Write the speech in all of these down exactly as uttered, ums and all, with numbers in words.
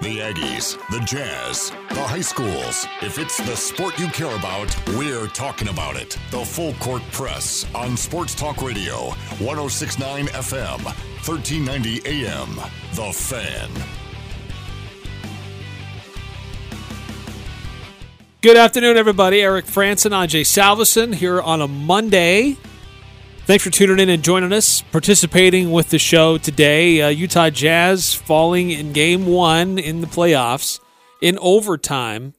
The Aggies, the Jazz, the high schools. If it's the sport you care about, we're talking about it. The Full Court Press on Sports Talk Radio, one oh six point nine F M, thirteen ninety A M. The Fan. Good afternoon, everybody. Eric Frandsen, Ajay Salvesen here on a Monday. Thanks for tuning in and joining us, participating with the show today. Uh, Utah Jazz falling in game one in the playoffs in overtime.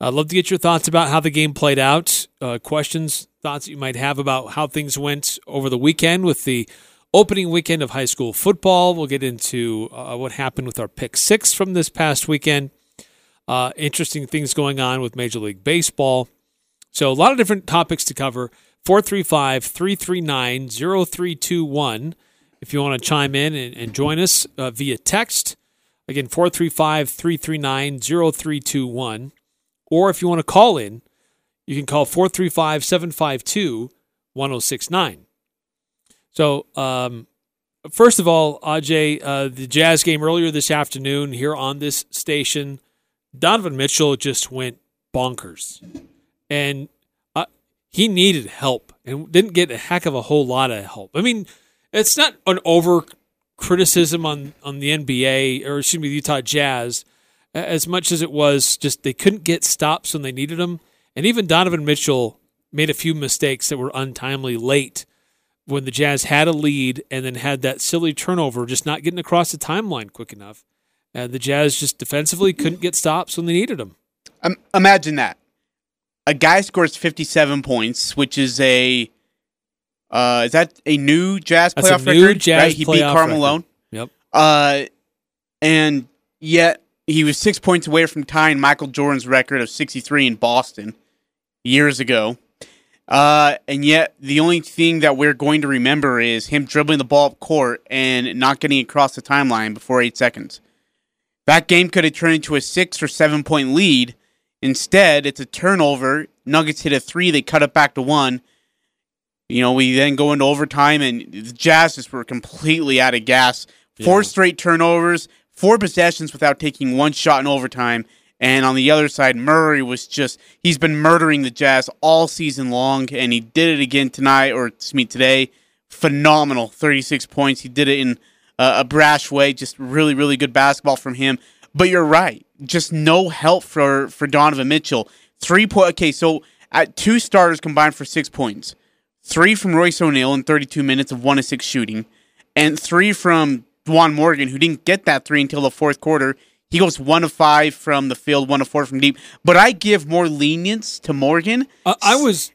I'd uh, love to get your thoughts about how the game played out, uh, questions, thoughts that you might have about how things went over the weekend with the opening weekend of high school football. We'll get into uh, what happened with our pick six from this past weekend. Uh, interesting things going on with Major League Baseball. So a lot of different topics to cover. four three five, three three nine, zero three two one if you want to chime in and, and join us uh, via text. Again, four three five, three three nine, zero three two one. Or if you want to call in, you can call four three five, seven five two, one oh six nine. So, um, first of all, Ajay, uh, the Jazz game earlier this afternoon here on this station, Donovan Mitchell just went bonkers. And he needed help and didn't get a heck of a whole lot of help. I mean, it's not an over-criticism on, on the N B A, or excuse me, the Utah Jazz, as much as it was just they couldn't get stops when they needed them. And even Donovan Mitchell made a few mistakes that were untimely late when the Jazz had a lead and then had that silly turnover, just not getting across the timeline quick enough. And the Jazz just defensively couldn't get stops when they needed them. Um, imagine that. A guy scores fifty-seven points, which is a uh, is that a new Jazz playoff That's a new record? Jazz right, he beat Karl Malone. Yep. Uh, and yet he was six points away from tying Michael Jordan's record of sixty-three in Boston years ago. Uh, and yet the only thing that we're going to remember is him dribbling the ball up court and not getting across the timeline before eight seconds. That game could have turned into a six or seven point lead. Instead, it's a turnover. Nuggets hit a three. They cut it back to one. You know, we then go into overtime, and the Jazz just were completely out of gas. Four yeah. straight turnovers, four possessions without taking one shot in overtime. And on the other side, Murray was just, he's been murdering the Jazz all season long, and he did it again tonight, or excuse me, today. Phenomenal, thirty-six points. He did it in uh, a brash way. Just really, really good basketball from him. But you're right. Just no help for, for Donovan Mitchell. Three point. Okay, so at two starters combined for six points. Three from Royce O'Neal in thirty-two minutes of one to six shooting, and three from Juwan Morgan, who didn't get that three until the fourth quarter. He goes one of five from the field, one of four from deep. But I give more lenience to Morgan. Uh, I was,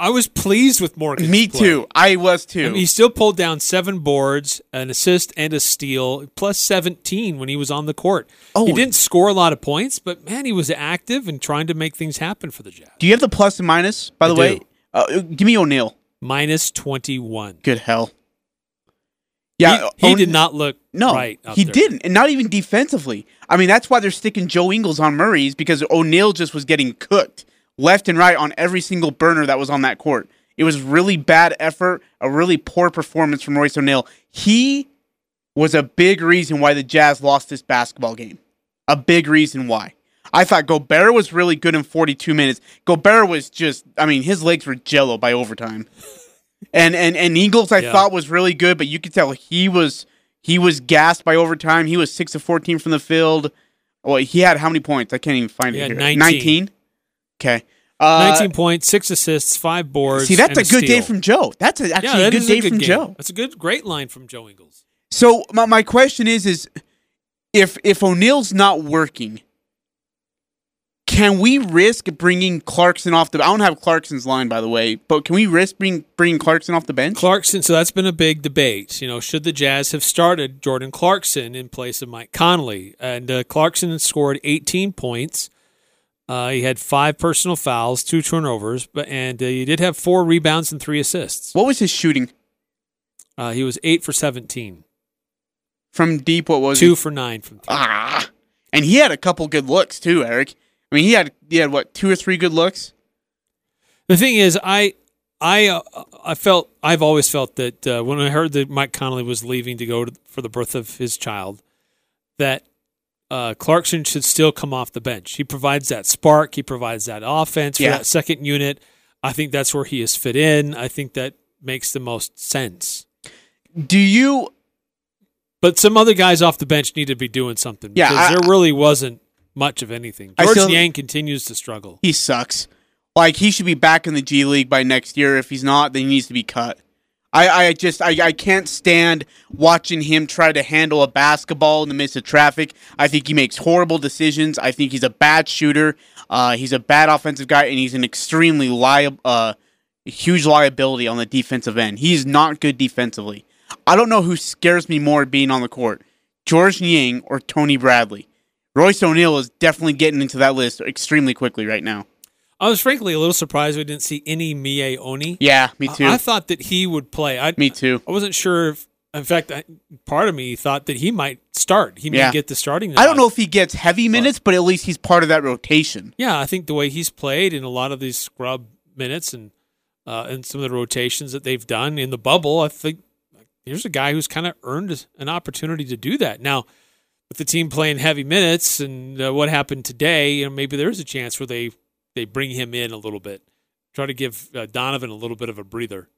I was pleased with Morgan. Me play. too. I was too. I mean, he still pulled down seven boards, an assist, and a steal, plus seventeen when he was on the court. Oh. He didn't score a lot of points, but man, he was active and trying to make things happen for the Jazz. Do you have the plus and minus? By the I way, uh, give me O'Neal. Minus twenty-one. Good hell. Yeah, he, he did not look no, right. He there. didn't, and not even defensively. I mean, that's why they're sticking Joe Ingles on Murray's, because O'Neal just was getting cooked left and right on every single burner that was on that court. It was really bad effort, a really poor performance from Royce O'Neal. He was a big reason why the Jazz lost this basketball game. A big reason why. I thought Gobert was really good in forty-two minutes. Gobert was just, I mean, his legs were jello by overtime. And and and Ingles, I yeah. thought, was really good, but you could tell he was he was gassed by overtime. He was six of fourteen from the field. Well, he had how many points? I can't even find he it here. nineteen. nineteen? Okay. Uh, nineteen points, six assists, five boards. See, that's and a good steal. day from Joe. That's a, actually yeah, that a good day a good from game. Joe. That's a good, great line from Joe Ingles. So my, my question is, is if if O'Neal's not working, can we risk bringing Clarkson off the? I don't have Clarkson's line, by the way, but can we risk bring, bringing Clarkson off the bench? Clarkson. So that's been a big debate. You know, should the Jazz have started Jordan Clarkson in place of Mike Conley? And uh, Clarkson scored eighteen points. Uh, he had five personal fouls, two turnovers, but and uh, he did have four rebounds and three assists. What was his shooting? Uh, he was eight for seventeen from deep. What was two he? for nine from three. Ah, and he had a couple good looks too, Eric. I mean, he had he had what two or three good looks. The thing is, I I uh, I felt I've always felt that uh, when I heard that Mike Conley was leaving to go to, for the birth of his child, that uh, Clarkson should still come off the bench. He provides that spark. He provides that offense for yeah. that second unit. I think that's where he is fit in. I think that makes the most sense. Do you... But some other guys off the bench need to be doing something because yeah, I, there really wasn't much of anything. George Niang continues to struggle. He sucks. Like, he should be back in the G League by next year. If he's not, then he needs to be cut. I, I just I, I can't stand watching him try to handle a basketball in the midst of traffic. I think he makes horrible decisions. I think he's a bad shooter. Uh, he's a bad offensive guy, and he's an extremely liable, uh, huge liability on the defensive end. He's not good defensively. I don't know who scares me more being on the court, George Niang or Tony Bradley. Royce O'Neal is definitely getting into that list extremely quickly right now. I was frankly a little surprised we didn't see any Mie Oni. Yeah, me too. I, I thought that he would play. I, me too. I wasn't sure if, in fact, I, part of me thought that he might start. He yeah. may get the starting minutes. I don't know if he gets heavy minutes, but at least he's part of that rotation. Yeah, I think the way he's played in a lot of these scrub minutes and, uh, and some of the rotations that they've done in the bubble, I think here's a guy who's kind of earned an opportunity to do that. Now, with the team playing heavy minutes and uh, what happened today, you know, maybe there's a chance where they, they bring him in a little bit, try to give uh, Donovan a little bit of a breather.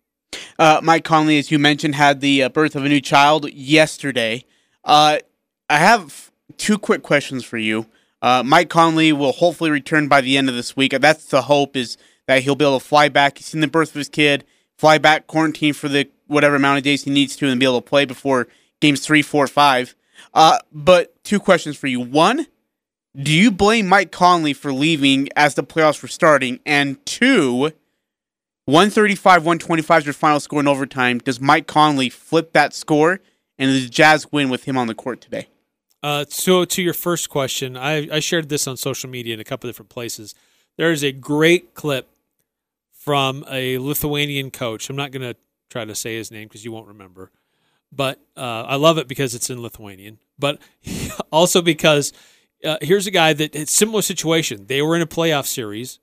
Uh, Mike Conley, as you mentioned, had the uh, birth of a new child yesterday. Uh, I have two quick questions for you. Uh, Mike Conley will hopefully return by the end of this week. That's the hope, is that he'll be able to fly back. He's seen the birth of his kid, fly back, quarantine for the whatever amount of days he needs to and be able to play before games three, four, five. Uh, but two questions for you. One, do you blame Mike Conley for leaving as the playoffs were starting? And two, one thirty-five one twenty-five is your final score in overtime. Does Mike Conley flip that score? And did the Jazz win with him on the court today? Uh, so to your first question, I, I shared this on social media in a couple of different places. There is a great clip from a Lithuanian coach. I'm not going to try to say his name because you won't remember. But uh, I love it because it's in Lithuanian. But also because uh, here's a guy that it's a similar situation. They were in a playoff series,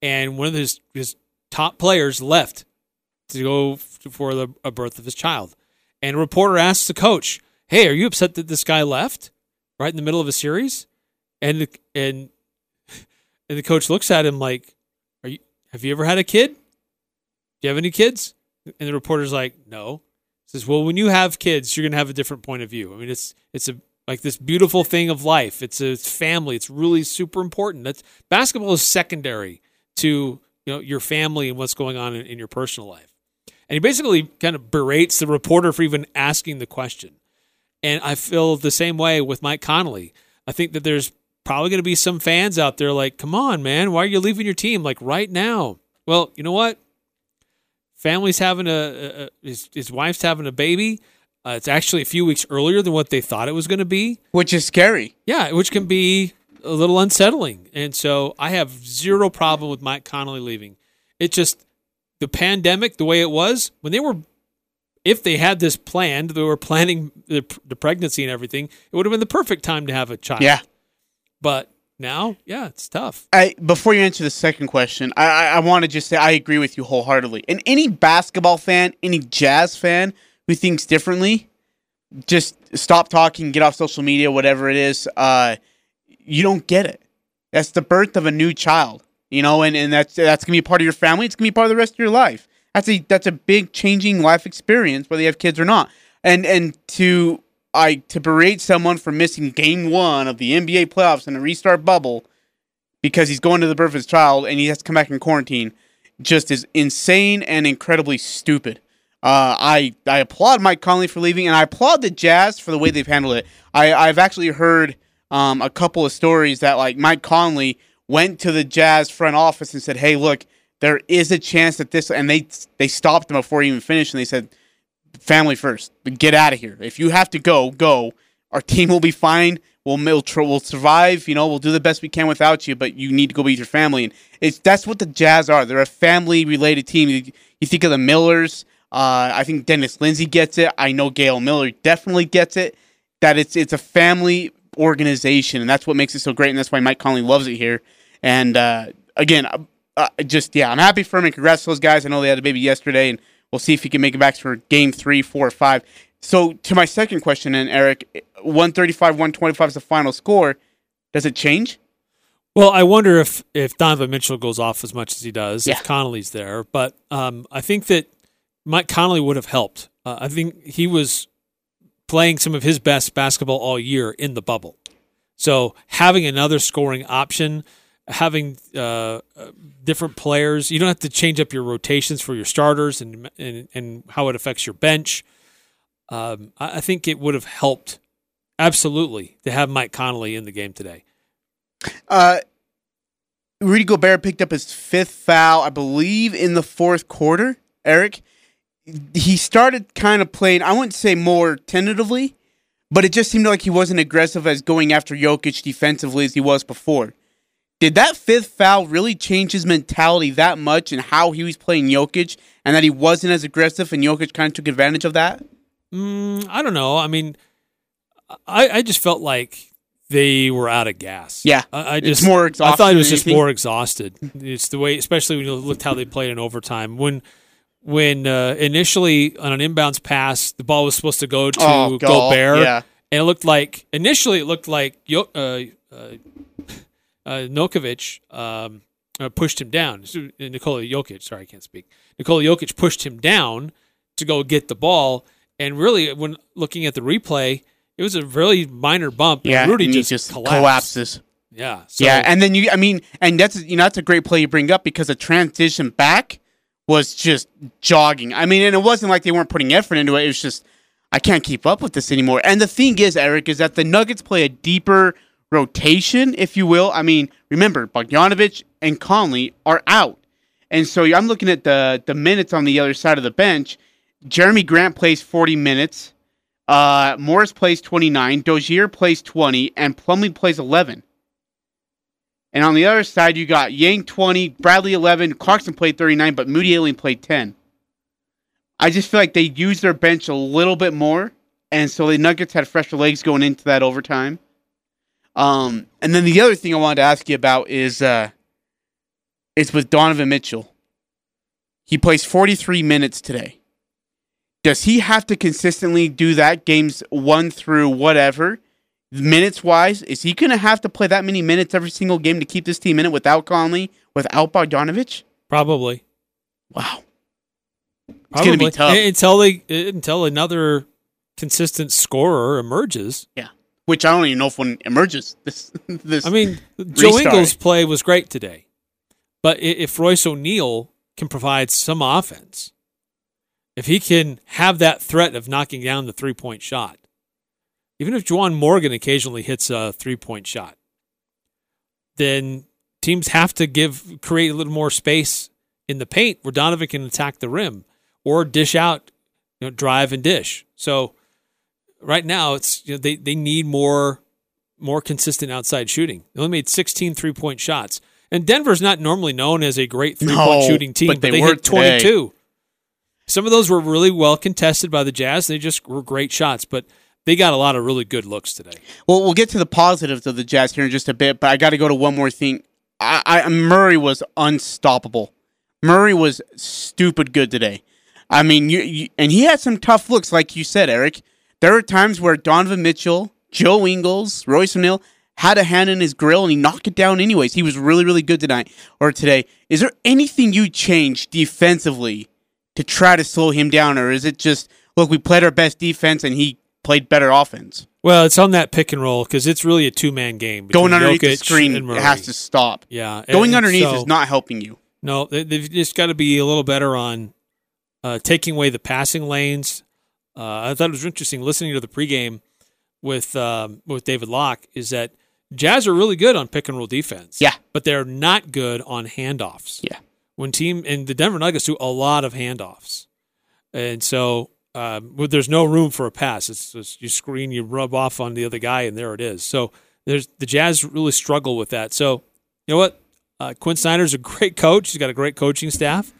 and one of his, his top players left to go for the a birth of his child. And a reporter asks the coach, hey, are you upset that this guy left right in the middle of a series? And the, and, and the coach looks at him like, "Are you? Have you ever had a kid? Do you have any kids?" And the reporter's like, "No." He says, "Well, when you have kids, you're going to have a different point of view. I mean, it's it's a like this beautiful thing of life. It's a it's family. It's really super important. That's basketball is secondary to you know your family and what's going on in, in your personal life." And he basically kind of berates the reporter for even asking the question. And I feel the same way with Mike Conley. I think that there's probably going to be some fans out there like, "Come on, man, why are you leaving your team like right now?" Well, you know what? Family's having a, a his, his wife's having a baby. Uh, it's actually a few weeks earlier than what they thought it was going to be, which is scary. Yeah, which can be a little unsettling. And so I have zero problem with Mike Conley leaving. It just the pandemic, the way it was when they were, if they had this planned, they were planning the, the pregnancy and everything. It would have been the perfect time to have a child. Yeah, but now, yeah, it's tough. I, before you answer the second question, I, I, I want to just say I agree with you wholeheartedly. And any basketball fan, any Jazz fan who thinks differently, just stop talking, get off social media, whatever it is. Uh, you don't get it. That's the birth of a new child, you know, and, and that's that's going to be part of your family. It's going to be part of the rest of your life. That's a that's a big changing life experience, whether you have kids or not. And and to... I to berate someone for missing game one of the N B A playoffs in a restart bubble because he's going to the birth of his child and he has to come back in quarantine just is insane and incredibly stupid. Uh, I, I applaud Mike Conley for leaving, and I applaud the Jazz for the way they've handled it. I, I've actually heard um, a couple of stories that like Mike Conley went to the Jazz front office and said, "Hey, look, there is a chance that this," and they they stopped him before he even finished, and they said, "Family first. Get out of here. If you have to go, go. Our team will be fine. We'll we'll, we'll survive. You know, we'll do the best we can without you. But you need to go be with your family." And it's that's what the Jazz are. They're a family-related team. You, you think of the Millers. Uh, I think Dennis Lindsay gets it. I know Gail Miller definitely gets it. That it's it's a family organization, and that's what makes it so great. And that's why Mike Conley loves it here. And uh, again, uh, just yeah, I'm happy for him. And congrats to those guys. I know they had a baby yesterday, and we'll see if he can make it back for game three, four, five. So to my second question, and Eric, one thirty-five, one twenty-five is the final score. Does it change? Well, I wonder if, if Donovan Mitchell goes off as much as he does, yeah. if Conley's there. But um, I think that Mike Conley would have helped. Uh, I think he was playing some of his best basketball all year in the bubble. So having another scoring option, having uh, different players, you don't have to change up your rotations for your starters and and, and how it affects your bench. Um, I think it would have helped absolutely to have Mike Conley in the game today. Uh, Rudy Gobert picked up his fifth foul, I believe, in the fourth quarter. Eric, he started kind of playing, I wouldn't say more tentatively, but it just seemed like he wasn't aggressive as going after Jokic defensively as he was before. Did that fifth foul really change his mentality that much and how he was playing Jokic and that he wasn't as aggressive and Jokic kind of took advantage of that? Mm, I don't know. I mean, I, I just felt like they were out of gas. Yeah, I, I just it's more exhausted. I thought it was just more exhausted. It's the way, especially when you looked how they played in overtime. When when uh, initially on an inbounds pass, the ball was supposed to go to oh, Gobert, yeah. and it looked like initially it looked like uh, uh, uh, Nikovic um, uh, pushed him down. Nikola Jokic, sorry, I can't speak. Nikola Jokic pushed him down to go get the ball. And really, when looking at the replay, it was a really minor bump. Yeah, Rudy and just, just collapsed. collapses. Yeah, so. yeah, and then you, I mean, and that's you know that's a great play you bring up because the transition back was just jogging. I mean, and it wasn't like they weren't putting effort into it. It was just I can't keep up with this anymore. And the thing is, Eric, is that the Nuggets play a deeper rotation, if you will. I mean, remember Bogdanovic and Conley are out, and so I'm looking at the the minutes on the other side of the bench. Jeremy Grant plays forty minutes, uh, Morris plays twenty-nine, Dozier plays twenty, and Plumlee plays eleven. And on the other side, you got Yang twenty, Bradley eleven, Clarkson played thirty-nine, but Moody Allen played ten. I just feel like they used their bench a little bit more, and so the Nuggets had fresher legs going into that overtime. Um, and then the other thing I wanted to ask you about is uh, is with Donovan Mitchell. He plays forty-three minutes today. Does he have to consistently do that games one through whatever, minutes-wise? Is he going to have to play that many minutes every single game to keep this team in it without Conley, without Bogdanovic? Probably. Wow. Probably. It's going to be tough. Until, they, until another consistent scorer emerges. Yeah, which I don't even know if one emerges. This, this I mean, Joe Ingles' play was great today. But if Royce O'Neal can provide some offense... If he can have that threat of knocking down the three-point shot, even if Juwan Morgan occasionally hits a three-point shot, then teams have to give create a little more space in the paint where Donovan can attack the rim or dish out, you know, drive and dish. So right now, it's you know, they they need more more consistent outside shooting. They only made sixteen three-point shots, and Denver's not normally known as a great three-point no, shooting team, but they, but they hit twenty-two. Today. Some of those were really well contested by the Jazz. They just were great shots, but they got a lot of really good looks today. Well, we'll get to the positives of the Jazz here in just a bit, but I got to go to one more thing. I, I Murray was unstoppable. Murray was stupid good today. I mean, you, you and he had some tough looks, like you said, Eric. There were times where Donovan Mitchell, Joe Ingles, Royce O'Neal had a hand in his grill, and he knocked it down anyways. He was really, really good tonight or today. Is there anything you changed defensively to try to slow him down, or is it just, look, we played our best defense and he played better offense? Well, it's on that pick and roll because it's really a two-man game. Going underneath Jokic the screen, it has to stop. Yeah, Going underneath so, is not helping you. No, they've just got to be a little better on uh, taking away the passing lanes. Uh, I thought it was interesting listening to the pregame with, um, with David Locke is that Jazz are really good on pick and roll defense. Yeah. But they're not good on handoffs. Yeah. When team and the Denver Nuggets do a lot of handoffs, and so um, well, there's no room for a pass. It's just you screen, you rub off on the other guy, and there it is. So there's the Jazz really struggle with that. So you know what, uh, Quinn Snyder's a great coach. He's got a great coaching staff.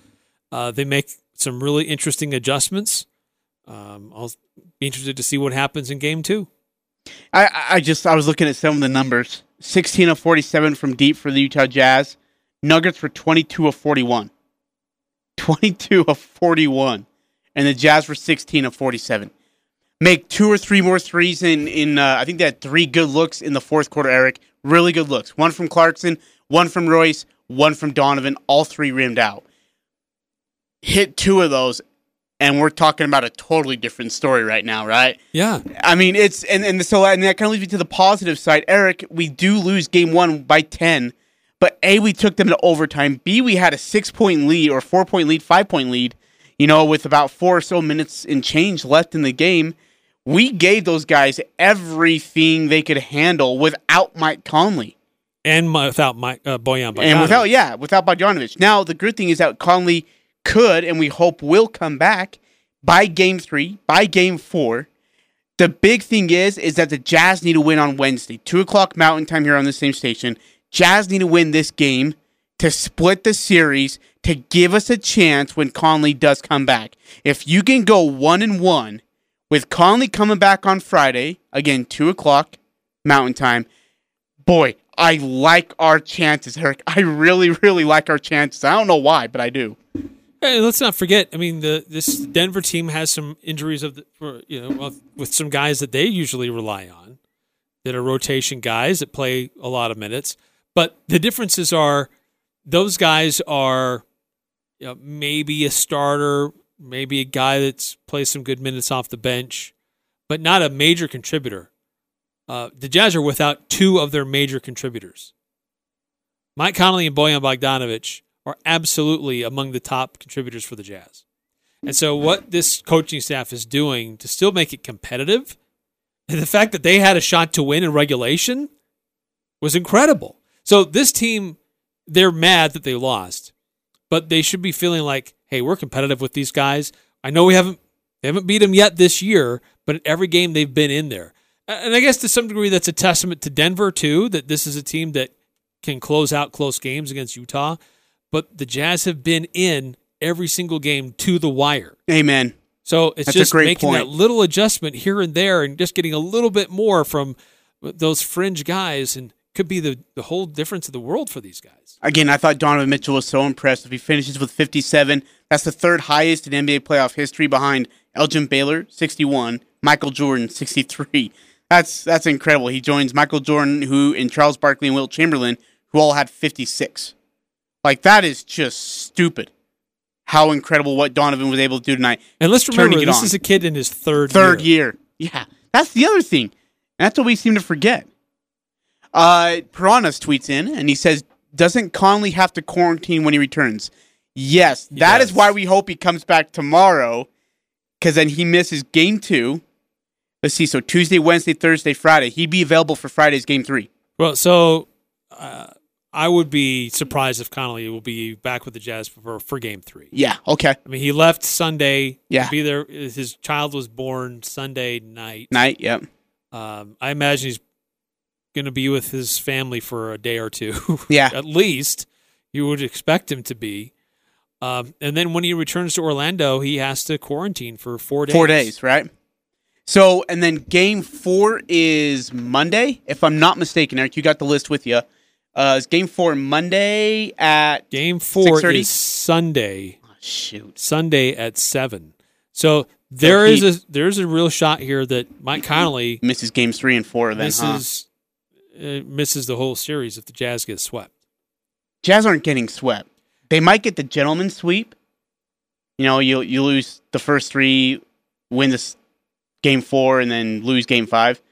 Uh, they make some really interesting adjustments. Um, I'll be interested to see what happens in game two. I, I just I was looking at some of the numbers: sixteen of forty-seven from deep for the Utah Jazz. Nuggets were twenty-two of forty-one. twenty-two of forty-one. And the Jazz were sixteen of forty-seven. make two or three more threes in, in uh, I think they had three good looks in the fourth quarter, Eric. Really good looks. One from Clarkson, one from Royce, one from Donovan, all three rimmed out. Hit two of those, and we're talking about a totally different story right now, right? Yeah. I mean, it's, and, and so, and that kind of leads me to the positive side. Eric, we do lose game one by ten, but A, we took them to overtime. B, we had a six point lead or four point lead, five point lead, you know, with about four or so minutes and change left in the game. We gave those guys everything they could handle without Mike Conley. And without Mike, uh, Bojan Bogdanovic. And without, yeah, without Bogdanovic. Now, the good thing is that Conley could, and we hope will, come back by game three, by game four. The big thing is, is that the Jazz need to win on Wednesday, two o'clock Mountain Time here on the same station. Jazz need to win this game to split the series, to give us a chance when Conley does come back. If you can go one and one, with Conley coming back on Friday, again, two o'clock Mountain Time, boy, I like our chances, Eric. I really, really like our chances. I don't know why, but I do. Hey, let's not forget, I mean, the this Denver team has some injuries of the, for, you know, with some guys that they usually rely on that are rotation guys that play a lot of minutes. But the differences are those guys are, you know, maybe a starter, maybe a guy that's plays some good minutes off the bench, but not a major contributor. Uh, the Jazz are without two of their major contributors. Mike Conley and Bojan Bogdanovic are absolutely among the top contributors for the Jazz. And so what this coaching staff is doing to still make it competitive, and the fact that they had a shot to win in regulation was incredible. So this team, they're mad that they lost, but they should be feeling like, hey, we're competitive with these guys. I know we haven't they haven't beat them yet this year, but at every game they've been in there. And I guess to some degree that's a testament to Denver, too, that this is a team that can close out close games against Utah. But the Jazz have been in every single game to the wire. Amen. So it's that's just making point. That little adjustment here and there and just getting a little bit more from those fringe guys and could be the, the whole difference of the world for these guys. Again, I thought Donovan Mitchell was so impressive. He finishes with fifty-seven. That's the third highest in N B A playoff history behind Elgin Baylor, sixty-one, Michael Jordan, sixty-three. That's that's incredible. He joins Michael Jordan who and Charles Barkley and Wilt Chamberlain, who all had fifty-six. Like, that is just stupid how incredible what Donovan was able to do tonight. And let's remember, this on. is a kid in his third year. Third year. year. Yeah. That's the other thing. And that's what we seem to forget. Uh, Piranhas tweets in, and he says, doesn't Conley have to quarantine when he returns? Yes. He that does. is why we hope he comes back tomorrow, because then he misses game two. Let's see. So Tuesday, Wednesday, Thursday, Friday. He'd be available for Friday's game three. Well, so uh, I would be surprised if Conley will be back with the Jazz for, for game three. Yeah, okay. I mean, he left Sunday. Yeah. Be there. His child was born Sunday night. Night, yep. Um, I imagine he's going to be with his family for a day or two. Yeah. At least you would expect him to be. Um, and then when he returns to Orlando, he has to quarantine for four days. Four days, right? So, and then game four is Monday, if I'm not mistaken. Eric, you got the list with you. Uh, it's game four Monday at Game four six thirty? Is Sunday. Oh, shoot. Sunday at seven. So there so he, is a there's a real shot here that Mike Conley misses games three and four. Then, misses, huh? It misses the whole series if the Jazz get swept. Jazz aren't getting swept. They might get the gentleman sweep. You know, you you lose the first three, win this game four, and then lose game five.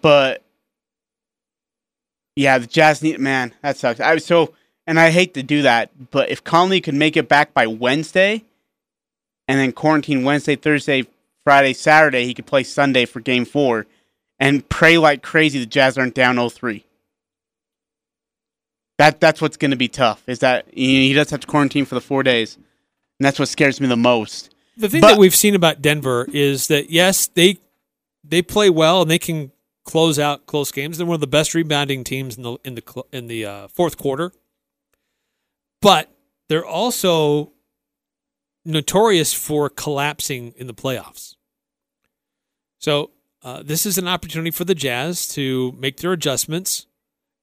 But yeah, the Jazz need man. That sucks. I was so and I hate to do that, but if Conley could make it back by Wednesday, and then quarantine Wednesday, Thursday, Friday, Saturday, he could play Sunday for game four. And pray like crazy the Jazz aren't down oh three. That that's what's going to be tough. Is that you know, he does have to quarantine for the four days, and that's what scares me the most. The thing but, that we've seen about Denver is that yes, they they play well and they can close out close games. They're one of the best rebounding teams in the in the in the uh, fourth quarter, but they're also notorious for collapsing in the playoffs. So. Uh, this is an opportunity for the Jazz to make their adjustments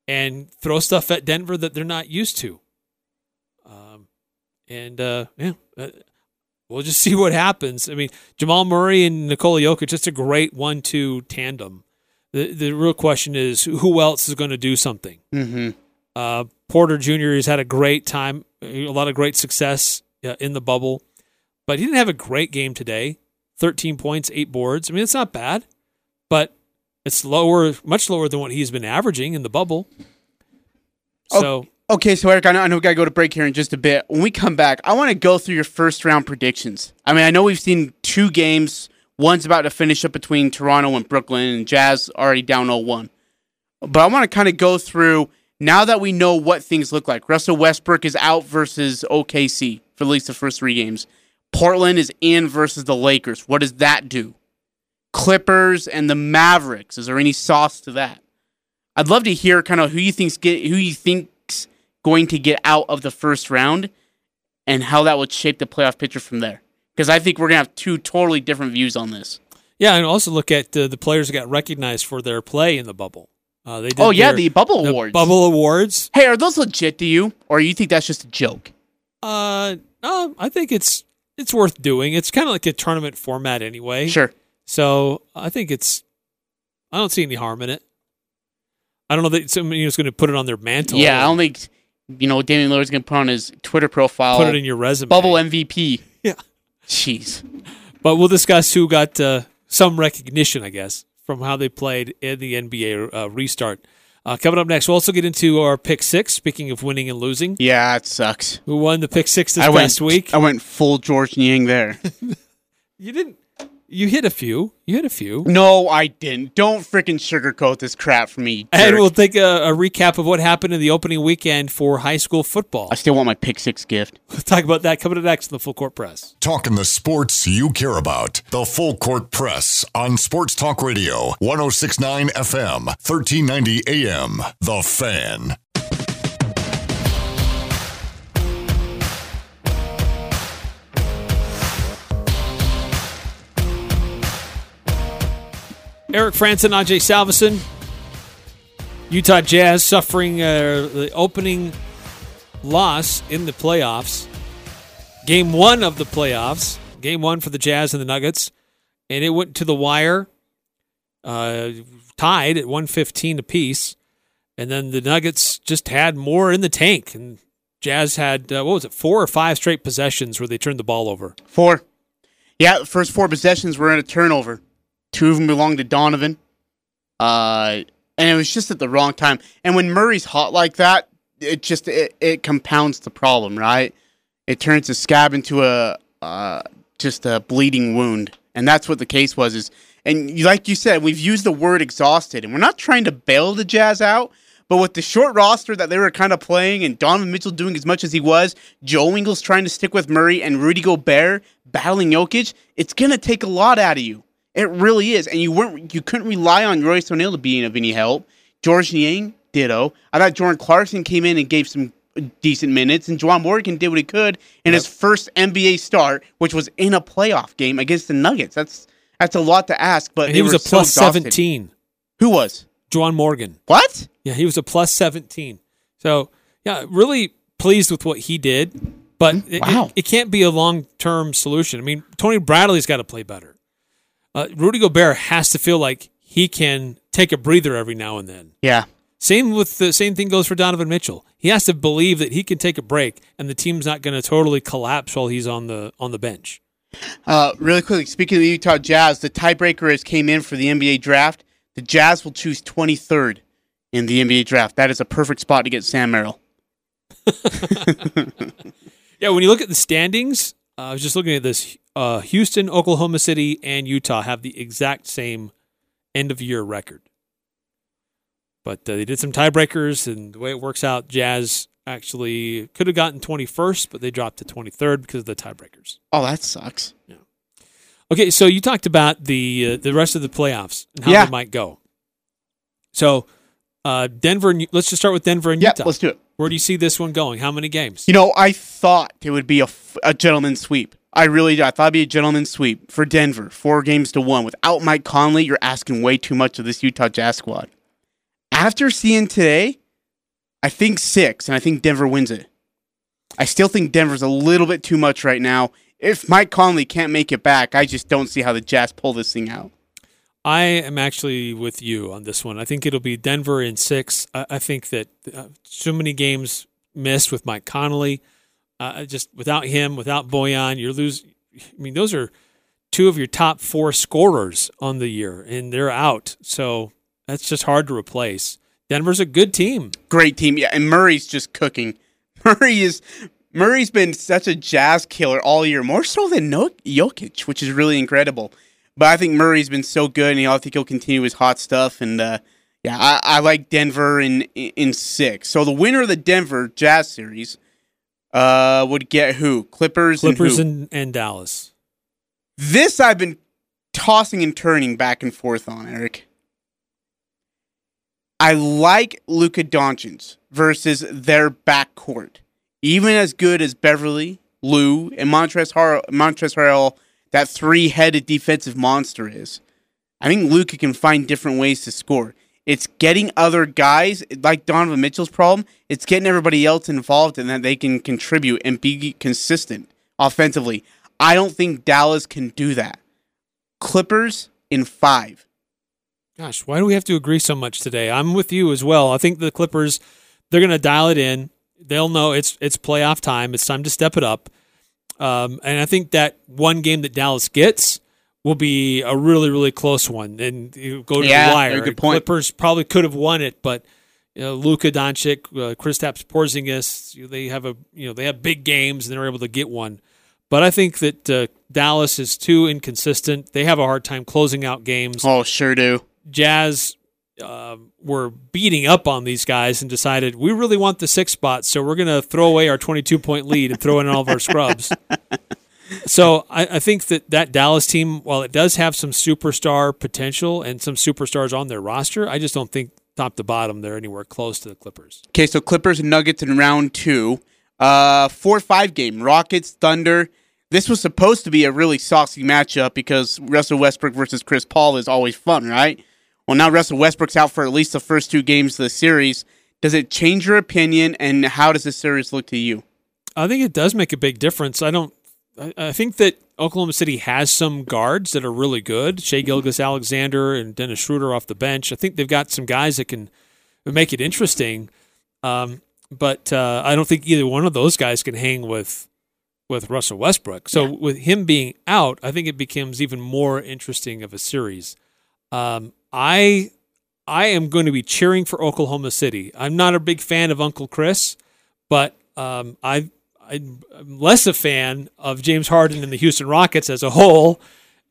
and throw stuff at Denver that they're not used to. Um, and, uh, yeah, uh, we'll just see what happens. I mean, Jamal Murray and Nikola Jokic, just a great one two tandem. The the real question is who else is going to do something. Mm-hmm. Uh, Porter Junior has had a great time, a lot of great success uh, in the bubble, but he didn't have a great game today. Thirteen points, eight boards. I mean, it's not bad, but it's lower, much lower than what he's been averaging in the bubble. So. Okay. Okay, so Eric, I know, I know we got to go to break here in just a bit. When we come back, I want to go through your first-round predictions. I mean, I know we've seen two games. One's about to finish up between Toronto and Brooklyn, and Jazz already down oh one. But I want to kind of go through, now that we know what things look like. Russell Westbrook is out versus O K C for at least the first three games. Portland is in versus the Lakers. What does that do? Clippers and the Mavericks. Is there any sauce to that? I'd love to hear kind of who you think's get, who you think going to get out of the first round and how that would shape the playoff picture from there. Because I think we're going to have two totally different views on this. Yeah, and also look at uh, the players that got recognized for their play in the bubble. Uh, they did oh, yeah, their, the Bubble the Awards. Bubble Awards. Hey, are those legit to you, or you think that's just a joke? Uh, no, I think it's it's worth doing. It's kind of like a tournament format anyway. Sure. So I think it's – I don't see any harm in it. I don't know that somebody was going to put it on their mantle. Yeah, or, I don't think – you know, Damian Lillard's going to put on his Twitter profile. Put it in your resume. Bubble M V P. Yeah. Jeez. But we'll discuss who got uh, some recognition, I guess, from how they played in the N B A uh, restart. Uh, coming up next, we'll also get into our pick six, speaking of winning and losing. Yeah, it sucks. Who won the pick six this I past went, week? I went full George Niang there. You didn't. You hit a few. You hit a few. No, I didn't. Don't freaking sugarcoat this crap for me, jerk. And we'll take a, a recap of what happened in the opening weekend for high school football. I still want my pick six gift. We'll talk about that coming up next in the Full Court Press. Talking the sports you care about. The Full Court Press on Sports Talk Radio, one oh six point nine F M, thirteen ninety A M. The Fan. Eric Frandsen, Ajay Salvesen, Utah Jazz suffering uh, the opening loss in the playoffs. Game one of the playoffs. Game one for the Jazz and the Nuggets. And it went to the wire, uh, tied at one fifteen apiece. And then the Nuggets just had more in the tank. And Jazz had, uh, what was it, four or five straight possessions where they turned the ball over? Four. Yeah, the first four possessions were in a turnover. Two of them belonged to Donovan. Uh, and it was just at the wrong time. And when Murray's hot like that, it just it, it compounds the problem, right? It turns a scab into a uh, just a bleeding wound. And that's what the case was. Is And like you said, we've used the word exhausted. And we're not trying to bail the Jazz out. But with the short roster that they were kind of playing and Donovan Mitchell doing as much as he was, Joe Ingles trying to stick with Murray and Rudy Gobert battling Jokic, it's going to take a lot out of you. It really is, and you weren't, you couldn't rely on Royce O'Neal to be of any help. George Niang, ditto. I thought Jordan Clarkson came in and gave some decent minutes, and Juwan Morgan did what he could in yep. his first N B A start, which was in a playoff game against the Nuggets. That's that's a lot to ask, but and he was a so plus exhausted. seventeen. Who was Juwan Morgan? What? Yeah, he was a plus seventeen. So yeah, really pleased with what he did, but wow. it, it, it can't be a long term solution. I mean, Tony Bradley's got to play better. Uh, Rudy Gobert has to feel like he can take a breather every now and then. Yeah. Same with the same thing goes for Donovan Mitchell. He has to believe that he can take a break and the team's not going to totally collapse while he's on the on the bench. Uh, really quickly, speaking of the Utah Jazz, the tiebreaker has came in for the N B A draft. The Jazz will choose twenty-third in the N B A draft. That is a perfect spot to get Sam Merrill. Yeah, when you look at the standings, uh, I was just looking at this. Uh, Houston, Oklahoma City, and Utah have the exact same end-of-year record. But uh, they did some tiebreakers, and the way it works out, Jazz actually could have gotten twenty-first, but they dropped to twenty-third because of the tiebreakers. Oh, that sucks. Yeah. Okay, so you talked about the uh, the rest of the playoffs and how yeah. they might go. So uh, Denver, and, let's just start with Denver and yeah, Utah. Yeah, let's do it. Where do you see this one going? How many games? You know, I thought it would be a, a gentleman's sweep. I really do. I thought it'd be a gentleman's sweep for Denver, four games to one. Without Mike Conley, you're asking way too much of this Utah Jazz squad. After seeing today, I think six, and I think Denver wins it. I still think Denver's a little bit too much right now. if Mike Conley can't make it back, I just don't see how the Jazz pull this thing out. I am actually with you on this one. I think it'll be Denver in six. I, I think that uh, so many games missed with Mike Conley. Uh, just without him, without Bojan, you're losing. I mean, those are two of your top four scorers on the year, and they're out. So that's just hard to replace. Denver's a good team. Great team, yeah. And Murray's just cooking. Murray is... Murray's been such a Jazz killer all year, more so than Jokic, which is really incredible. But I think Murray's been so good, and I think he'll continue his hot stuff. And uh, yeah, I, I like Denver in in six. So the winner of the Denver Jazz series uh, would get who? Clippers, Clippers and who? and and Dallas. This I've been tossing and turning back and forth on, Eric. I like Luka Doncic versus their backcourt. Even as good as Beverly, Lou, and Montrezl Harrell, that three-headed defensive monster is, I think Luka can find different ways to score. It's getting other guys, like Donovan Mitchell's problem, it's getting everybody else involved and that they can contribute and be consistent offensively. I don't think Dallas can do that. Clippers in five. Gosh, why do we have to agree so much today? I'm with you as well. I think the Clippers, they're going to dial it in. They'll know it's it's playoff time. It's time to step it up. Um, and I think that one game that Dallas gets will be a really, really close one. And you go to yeah, the wire. Good point. Clippers probably could have won it, but you know, Luka Doncic, uh, Kristaps Porzingis, they have a you know they have big games and they're able to get one. But I think that uh, Dallas is too inconsistent. They have a hard time closing out games. Oh, sure do. Jazz. Uh, were beating up on these guys and decided we really want the sixth spot, so we're going to throw away our twenty-two point lead and throw in all of our scrubs. So I, I think that that Dallas team, while it does have some superstar potential and some superstars on their roster, I just don't think top to bottom they're anywhere close to the Clippers. Okay, so Clippers and Nuggets in round two. Uh, four five game, Rockets, Thunder. This was supposed to be a really saucy matchup because Russell Westbrook versus Chris Paul is always fun, right? Well, now Russell Westbrook's out for at least the first two games of the series. Does it change your opinion, and how does this series look to you? I think it does make a big difference. I don't. I, I think that Oklahoma City has some guards that are really good. Shai Gilgeous-Alexander and Dennis Schroeder off the bench. I think they've got some guys that can make it interesting. Um, but uh, I don't think either one of those guys can hang with with Russell Westbrook. So yeah. With him being out, I think it becomes even more interesting of a series. Um, I I am going to be cheering for Oklahoma City. I'm not a big fan of Uncle Chris, but um, I, I'm less a fan of James Harden and the Houston Rockets as a whole.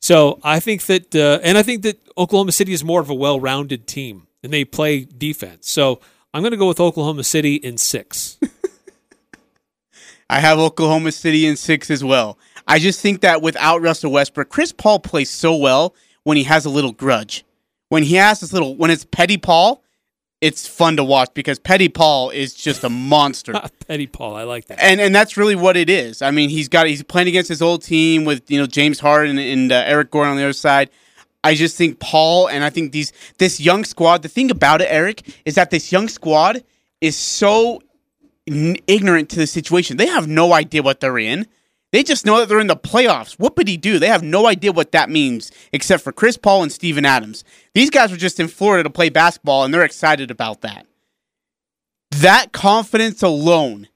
So I think that, uh, and I think that Oklahoma City is more of a well-rounded team, and they play defense. So I'm going to go with Oklahoma City in six. I have Oklahoma City in six as well. I just think that without Russell Westbrook, Chris Paul plays so well when he has a little grudge. When he has this little, when it's Petty Paul, it's fun to watch because Petty Paul is just a monster. Petty Paul, I like that. And and that's really what it is. I mean, he's got he's playing against his old team with you know James Harden and, and uh, Eric Gordon on the other side. I just think Paul and I think these this young squad. The thing about it, Eric, is that this young squad is so n- ignorant to the situation. They have no idea what they're in. They just know that they're in the playoffs. Whoopity-doo. They have no idea what that means, except for Chris Paul and Steven Adams. These guys were just in Florida to play basketball, and they're excited about that. That confidence alone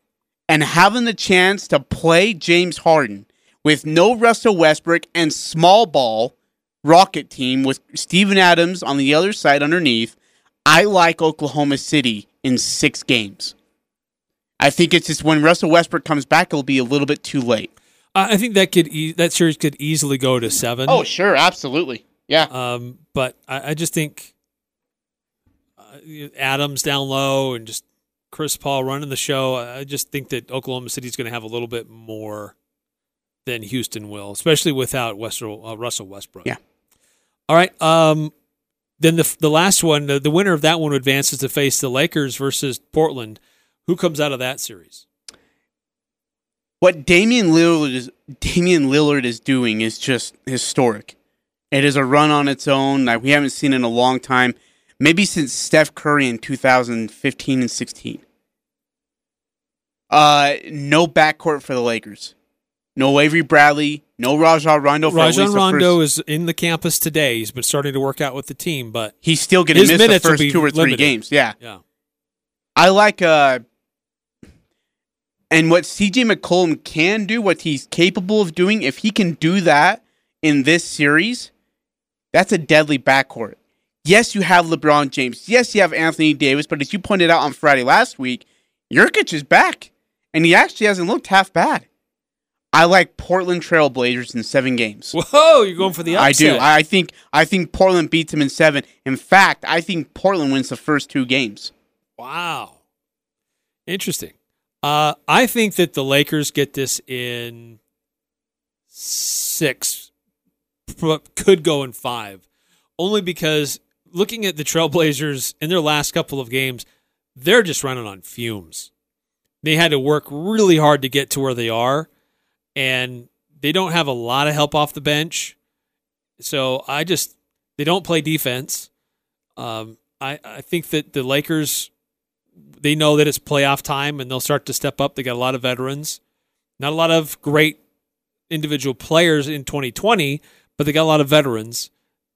and having the chance to play James Harden with no Russell Westbrook and small ball Rocket team with Steven Adams on the other side underneath, I like Oklahoma City in six games. I think it's just when Russell Westbrook comes back, it'll be a little bit too late. I think that could e- that series could easily go to seven. Oh, sure, absolutely, yeah. Um, but I, I just think uh, Adams down low and just Chris Paul running the show. I just think that Oklahoma City's going to have a little bit more than Houston will, especially without Westro- uh, Russell Westbrook. Yeah. All right. Um, then the the last one, the, the winner of that one advances to face the Lakers versus Portland. Who comes out of that series? What Damian Lillard is Damian Lillard is doing is just historic. It is a run on its own that we haven't seen in a long time, maybe since Steph Curry in two thousand fifteen and sixteen. Uh, no backcourt for the Lakers. No Avery Bradley, no Rajon Rondo. For Rajon Rondo first... is in the campus today. He's been starting to work out with the team, but he's still going to miss the first two or three limited. games. Yeah, yeah. I like uh, and what C J McCollum can do, what he's capable of doing. If he can do that in this series, that's a deadly backcourt. Yes, you have LeBron James. Yes, you have Anthony Davis. But as you pointed out on Friday last week, Jokic is back, and he actually hasn't looked half bad. I like Portland Trail Blazers in seven games. Whoa, you're going for the upset. I do. I think I think Portland beats them in seven. In fact, I think Portland wins the first two games. Wow. Interesting. Uh, I think that the Lakers get this in six, could go in five, only because looking at the Trail Blazers in their last couple of games, they're just running on fumes. They had to work really hard to get to where they are. And they don't have a lot of help off the bench. So I just, they don't play defense. Um, I, I think that the Lakers, they know that it's playoff time and they'll start to step up. They got a lot of veterans, not a lot of great individual players in twenty twenty, but they got a lot of veterans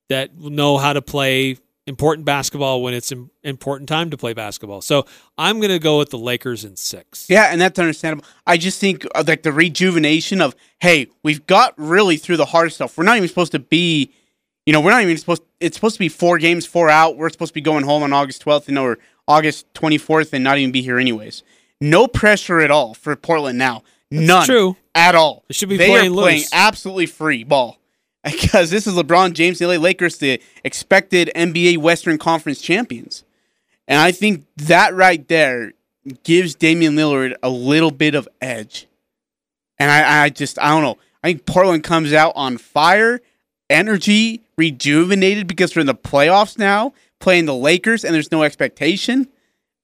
that know how to play important basketball when it's an important time to play basketball. So I'm going to go with the Lakers in six. Yeah, and that's understandable. I just think like the rejuvenation of, hey, we've got really through the hard stuff. We're not even supposed to be, you know, we're not even supposed, it's supposed to be four games, four out. We're supposed to be going home on August twelfth and or August twenty-fourth and not even be here anyways. No pressure at all for Portland now. That's None. True. At all. It should be they playing loose. They are playing absolutely free ball. Because this is LeBron James, the L A Lakers, the expected N B A Western Conference champions. And I think that right there gives Damian Lillard a little bit of edge. And I, I just, I don't know. I think Portland comes out on fire, energy, rejuvenated because they're in the playoffs now, playing the Lakers, and there's no expectation.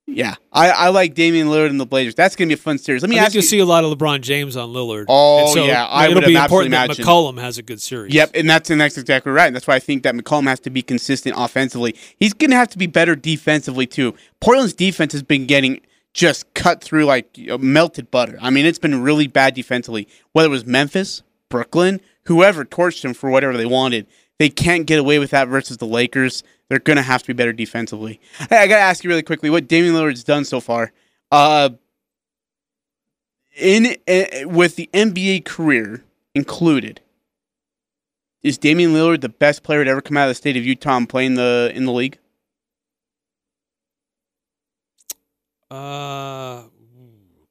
Yeah, I, I like Damian Lillard and the Blazers. That's going to be a fun series. Let me I ask think you'll you, see a lot of LeBron James on Lillard. Oh, so, yeah. I it'll would be important absolutely that McCollum has a good series. Yep, and that's, and that's exactly right. And that's why I think that McCollum has to be consistent offensively. He's going to have to be better defensively, too. Portland's defense has been getting just cut through like melted butter. I mean, it's been really bad defensively. Whether it was Memphis, Brooklyn, whoever torched them for whatever they wanted, they can't get away with that versus the Lakers. They're going to have to be better defensively. Hey, I got to ask you really quickly what Damian Lillard's done so far. Uh, in uh, with the N B A career included, is Damian Lillard the best player to ever come out of the state of Utah and play in the, in the league? Uh,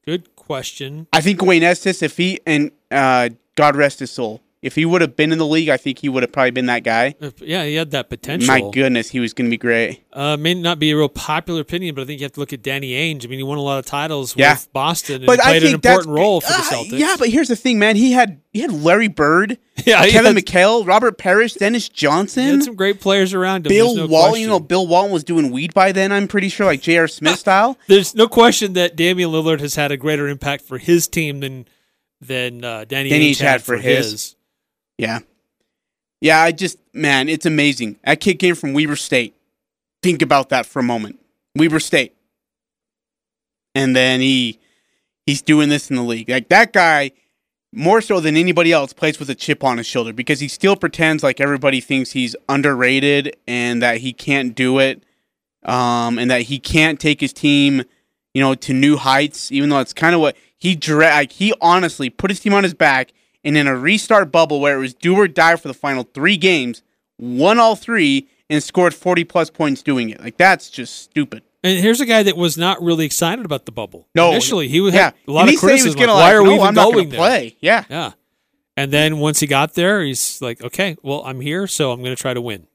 good question. I think Wayne Estes, if he, and uh, God rest his soul, if he would have been in the league, I think he would have probably been that guy. Yeah, he had that potential. My goodness, he was going to be great. Uh, may not be a real popular opinion, but I think you have to look at Danny Ainge. I mean, he won a lot of titles yeah. with Boston and but played an important role for uh, the Celtics. Yeah, but here's the thing, man. He had he had Larry Bird, yeah, Kevin had, McHale, Robert Parrish, Dennis Johnson. He had some great players around him. Bill no Walton. You know, Bill Walton was doing weed by then, I'm pretty sure, like J R. Smith style. There's no question that Damian Lillard has had a greater impact for his team than, than uh, Danny, Danny Ainge had, had for his. his. Yeah. Yeah, I just, man, it's amazing. That kid came from Weber State. Think about that for a moment. Weber State. And then he he's doing this in the league. Like, that guy, more so than anybody else, plays with a chip on his shoulder because he still pretends like everybody thinks he's underrated and that he can't do it um, and that he can't take his team, you know, to new heights, even though it's kind of what he dra- like, he honestly put his team on his back. And in a restart bubble where it was do or die for the final three games, won all three, and scored forty-plus points doing it. Like, that's just stupid. And here's a guy that was not really excited about the bubble. No. Initially, he was yeah. a lot and of criticism. Like, Why like, are we no, even I'm not going play. There? Yeah. Yeah. And then once he got there, he's like, okay, well, I'm here, so I'm going to try to win.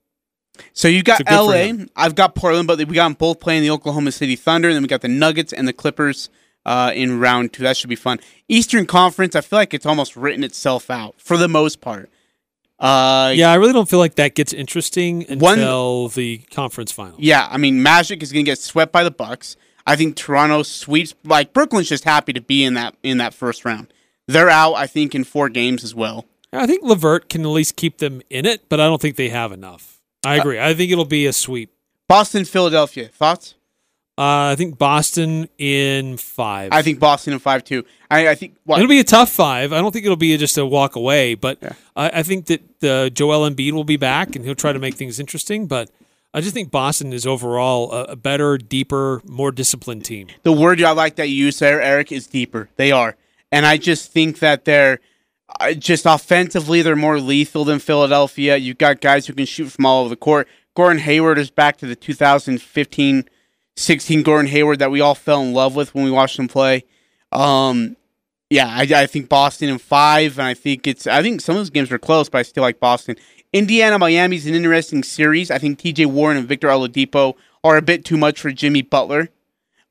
So you got so L A, I've got Portland, but we got them both playing the Oklahoma City Thunder, and then we got the Nuggets and the Clippers. Uh, in round two. That should be fun. Eastern Conference, I feel like it's almost written itself out for the most part. Uh, yeah, I really don't feel like that gets interesting until one, the conference final. Yeah, I mean, Magic is going to get swept by the Bucks. I think Toronto sweeps. Like, Brooklyn's just happy to be in that in that first round. They're out, I think, in four games as well. I think Levert can at least keep them in it, but I don't think they have enough. I agree. Uh, I think it'll be a sweep. Boston, Philadelphia. Thoughts? Uh, I think Boston in five. I think Boston in five, too. I, I think what? It'll be a tough five. I don't think it'll be just a walk away, but yeah. I, I think that the Joel Embiid will be back, and he'll try to make things interesting, but I just think Boston is overall a, a better, deeper, more disciplined team. The word I like that you use there, Eric, is deeper. They are. And I just think that they're uh, just offensively, they're more lethal than Philadelphia. You've got guys who can shoot from all over the court. Gordon Hayward is back to the two thousand fifteen sixteen Gordon Hayward that we all fell in love with when we watched him play. Um, yeah, I, I think Boston in five, and I think it's. I think some of those games were close, but I still like Boston. Indiana, Miami is an interesting series. I think T J Warren and Victor Oladipo are a bit too much for Jimmy Butler.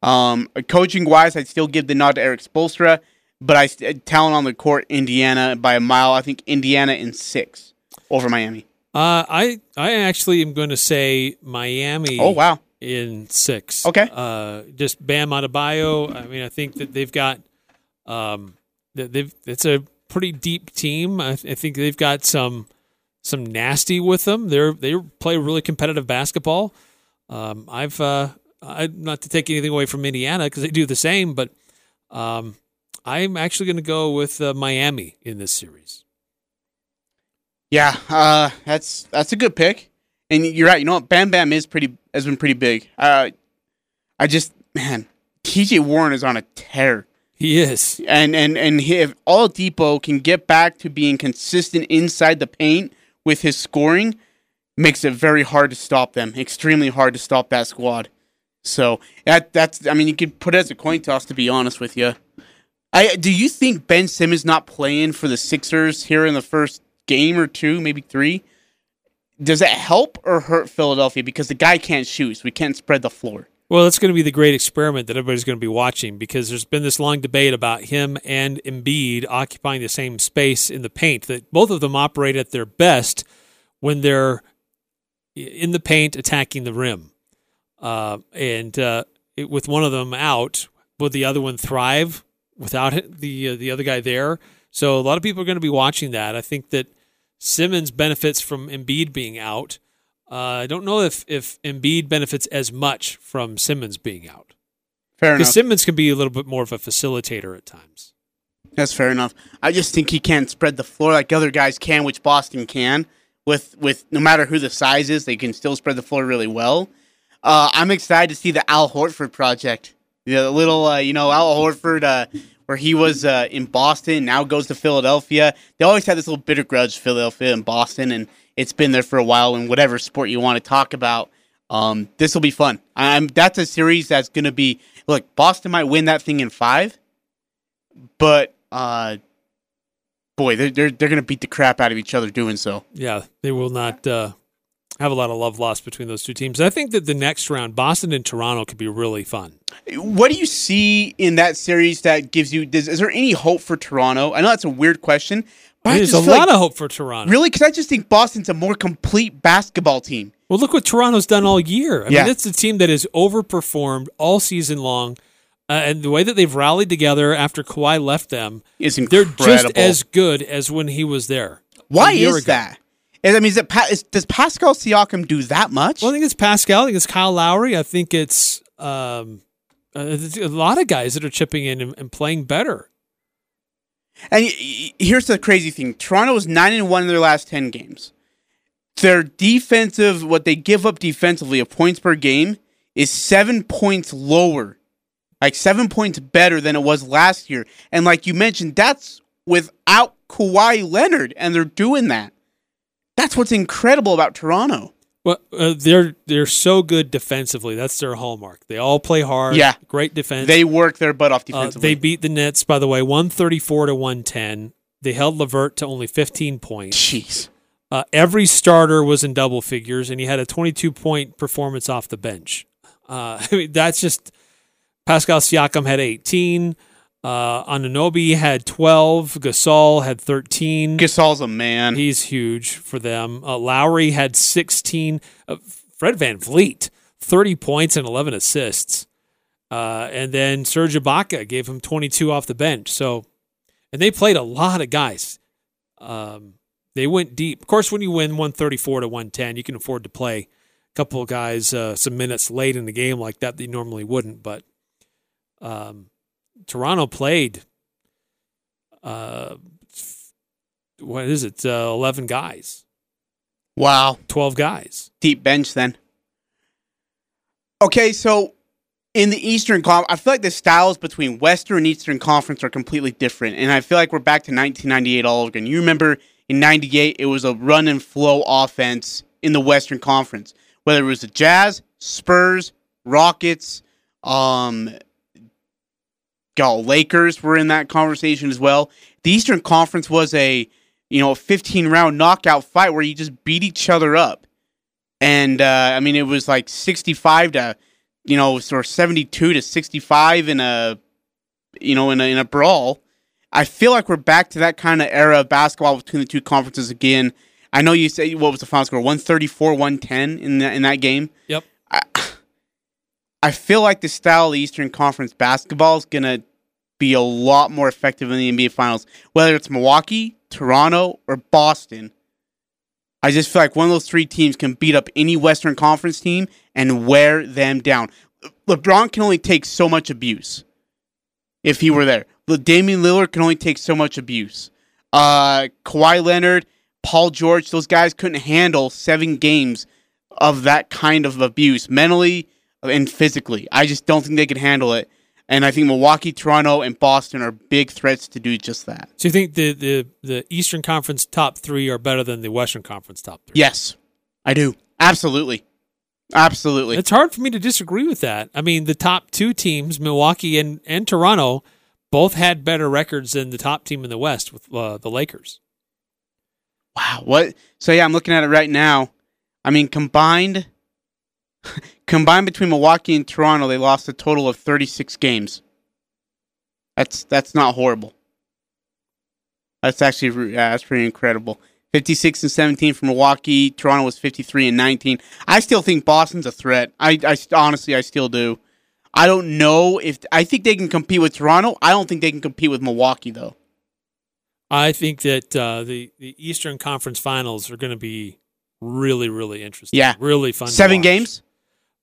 Um, coaching wise, I'd still give the nod to Eric Spoelstra, but I talent on the court, Indiana by a mile. I think Indiana in six over Miami. Uh, I I actually am going to say Miami. Oh wow. In six. Okay. Uh, just Bam Adebayo. I mean, I think that they've got, um, they've, it's a pretty deep team. I, th- I think they've got some, some nasty with them. They're, they play really competitive basketball. Um, I've, uh, I not to take anything away from Indiana cause they do the same, but, um, I'm actually going to go with uh, Miami in this series. Yeah. Uh, that's, that's a good pick. And you're right. You know what? Bam Bam is pretty, has been pretty big. Uh, I just, man, T J Warren is on a tear. He is. And and, and he, if Oladipo can get back to being consistent inside the paint with his scoring, makes it very hard to stop them. Extremely hard to stop that squad. So that that's, I mean, you could put it as a coin toss, to be honest with you. I do you think Ben Simmons not playing for the Sixers here in the first game or two, maybe three? Does that help or hurt Philadelphia? Because the guy can't shoot, so we can't spread the floor. Well, that's going to be the great experiment that everybody's going to be watching because there's been this long debate about him and Embiid occupying the same space in the paint, that both of them operate at their best when they're in the paint attacking the rim. Uh, and uh, it, with one of them out, will the other one thrive without the, uh, the other guy there? So a lot of people are going to be watching that. I think that Simmons benefits from Embiid being out. Uh, I don't know if, if Embiid benefits as much from Simmons being out. Fair enough. Because Simmons can be a little bit more of a facilitator at times. That's fair enough. I just think he can't spread the floor like other guys can, which Boston can. With with no matter who the size is, they can still spread the floor really well. Uh, I'm excited to see the Al Horford project. The little, uh, you know, Al Horford... Uh, where he was uh, in Boston, now goes to Philadelphia. They always had this little bitter grudge, Philadelphia and Boston, and it's been there for a while in whatever sport you want to talk about. Um, this will be fun. I'm, that's a series that's going to be, look, Boston might win that thing in five, but, uh, boy, they're, they're, they're going to beat the crap out of each other doing so. Yeah, they will not uh, have a lot of love lost between those two teams. I think that the next round, Boston and Toronto, could be really fun. What do you see in that series that gives you... Does, is there any hope for Toronto? I know that's a weird question. But There's a lot like, of hope for Toronto. Really? Because I just think Boston's a more complete basketball team. Well, look what Toronto's done all year. I yeah. mean, it's a team that has overperformed all season long. Uh, and the way that they've rallied together after Kawhi left them... is incredible. They're just as good as when he was there. Why is ago. that? I mean, is it pa- is, does Pascal Siakam do that much? Well, I think it's Pascal. I think it's Kyle Lowry. I think it's... Um, Uh, there's a lot of guys that are chipping in and, and playing better. And here's the crazy thing. Toronto is nine and one in their last ten games. Their defensive, what they give up defensively of points per game is seven points lower. Like seven points better than it was last year. And like you mentioned, that's without Kawhi Leonard, and they're doing that. That's what's incredible about Toronto. Well, uh, they're they're so good defensively. That's their hallmark. They all play hard. Yeah, great defense. They work their butt off defensively. Uh, they beat the Nets, by the way, one thirty four to one ten. They held Levert to only fifteen points. Jeez. Uh, every starter was in double figures, and he had a twenty two point performance off the bench. Uh, I mean, that's just Pascal Siakam had eighteen. Uh, Anunoby had twelve. Gasol had thirteen. Gasol's a man. He's huge for them. Uh, Lowry had sixteen. Uh, Fred VanVleet, thirty points and eleven assists. Uh, and then Serge Ibaka gave him twenty-two off the bench. So, and they played a lot of guys. Um, they went deep. Of course, when you win one thirty-four to one ten, you can afford to play couple of guys uh, some minutes late in the game like that that you normally wouldn't. But um, Toronto played, uh, what is it, uh, eleven guys. Wow. twelve guys. Deep bench then. Okay, so in the Eastern Conference, I feel like the styles between Western and Eastern Conference are completely different, and I feel like we're back to nineteen ninety-eight all again. You remember in ninety-eight, it was a run-and-flow offense in the Western Conference, whether it was the Jazz, Spurs, Rockets, um, God, Lakers were in that conversation as well. The Eastern Conference was a, you know, a fifteen-round knockout fight where you just beat each other up. And, uh, I mean, it was like sixty-five to, you know, or seventy-two to sixty-five in a, you know, in a, in a brawl. I feel like we're back to that kind of era of basketball between the two conferences again. I know you say, what was the final score? one thirty-four, one ten in, the, in that game. Yep. I, I feel like the style of the Eastern Conference basketball is going to be a lot more effective in the N B A Finals, whether it's Milwaukee, Toronto, or Boston. I just feel like one of those three teams can beat up any Western Conference team and wear them down. LeBron can only take so much abuse if he were there. Damian Lillard can only take so much abuse. Uh, Kawhi Leonard, Paul George, those guys couldn't handle seven games of that kind of abuse, mentally and physically. I just don't think they could handle it. And I think Milwaukee, Toronto, and Boston are big threats to do just that. So you think the, the, the Eastern Conference top three are better than the Western Conference top three? Yes, I do. Absolutely. Absolutely. It's hard for me to disagree with that. I mean, the top two teams, Milwaukee and, and Toronto, both had better records than the top team in the West with uh, the Lakers. Wow. What? So, yeah, I'm looking at it right now. I mean, combined... Combined between Milwaukee and Toronto, they lost a total of thirty-six games. That's that's not horrible. That's actually yeah, that's pretty incredible. fifty-six and seventeen from Milwaukee. Toronto was fifty-three and nineteen. I still think Boston's a threat. I, I honestly, I still do. I don't know if I think they can compete with Toronto. I don't think they can compete with Milwaukee though. I think that uh, the the Eastern Conference Finals are going to be really, really interesting. Yeah, really fun. Seven to watch. Games.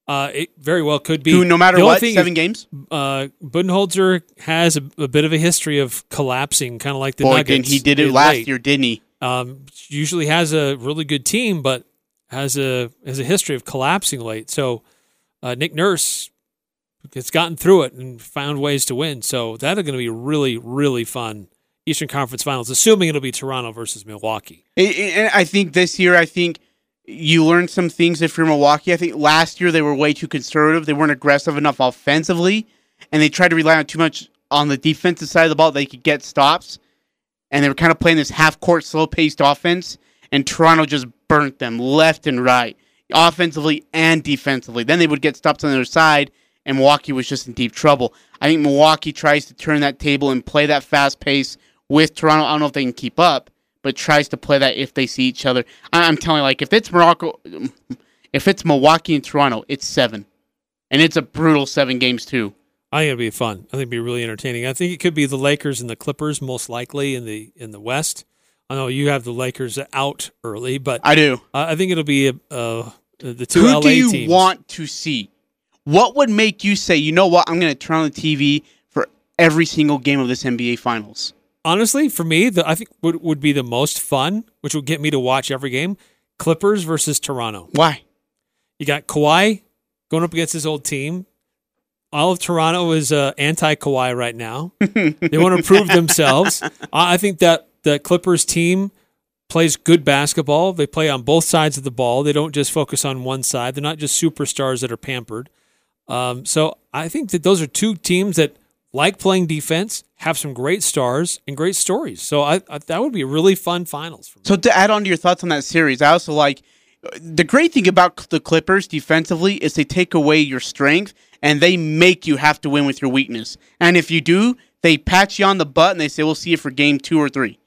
Uh, it very well could be. Who, no matter what, seven is, games? Uh, Budenholzer has a, a bit of a history of collapsing, kind of like the Boy, Nuggets. He did it last late. year, didn't he? Um, usually has a really good team, but has a has a history of collapsing late. So uh, Nick Nurse has gotten through it and found ways to win. So that are going to be really, really fun Eastern Conference Finals, assuming it'll be Toronto versus Milwaukee. And I think this year, I think... you learn some things if you're Milwaukee. I think last year they were way too conservative. They weren't aggressive enough offensively, and they tried to rely on too much on the defensive side of the ball. They could get stops, and they were kind of playing this half-court, slow-paced offense, and Toronto just burnt them left and right, offensively and defensively. Then they would get stops on the other side, and Milwaukee was just in deep trouble. I think Milwaukee tries to turn that table and play that fast pace with Toronto. I don't know if they can keep up, but tries to play that if they see each other. I'm telling you, like, if it's Morocco, if it's Milwaukee and Toronto, it's seven. And it's a brutal seven games, too. I think it'll be fun. I think it'll be really entertaining. I think it could be the Lakers and the Clippers, most likely, in the in the West. I know you have the Lakers out early, but... I do. Uh, I think it'll be uh, the two Who L A teams. Who do you teams. want to see? What would make you say, you know what, I'm going to turn on the T V for every single game of this N B A Finals? Honestly, for me, the, I think would would be the most fun, which would get me to watch every game, Clippers versus Toronto. Why? You got Kawhi going up against his old team. All of Toronto is uh, anti-Kawhi right now. They want to prove themselves. I think that the Clippers team plays good basketball. They play on both sides of the ball. They don't just focus on one side. They're not just superstars that are pampered. Um, so I think that those are two teams that like playing defense, have some great stars and great stories. So I, I that would be a really fun finals for me. So to add on to your thoughts on that series, I also like the great thing about the Clippers defensively is they take away your strength and they make you have to win with your weakness. And if you do, they pat you on the butt and they say, we'll see you for game two or three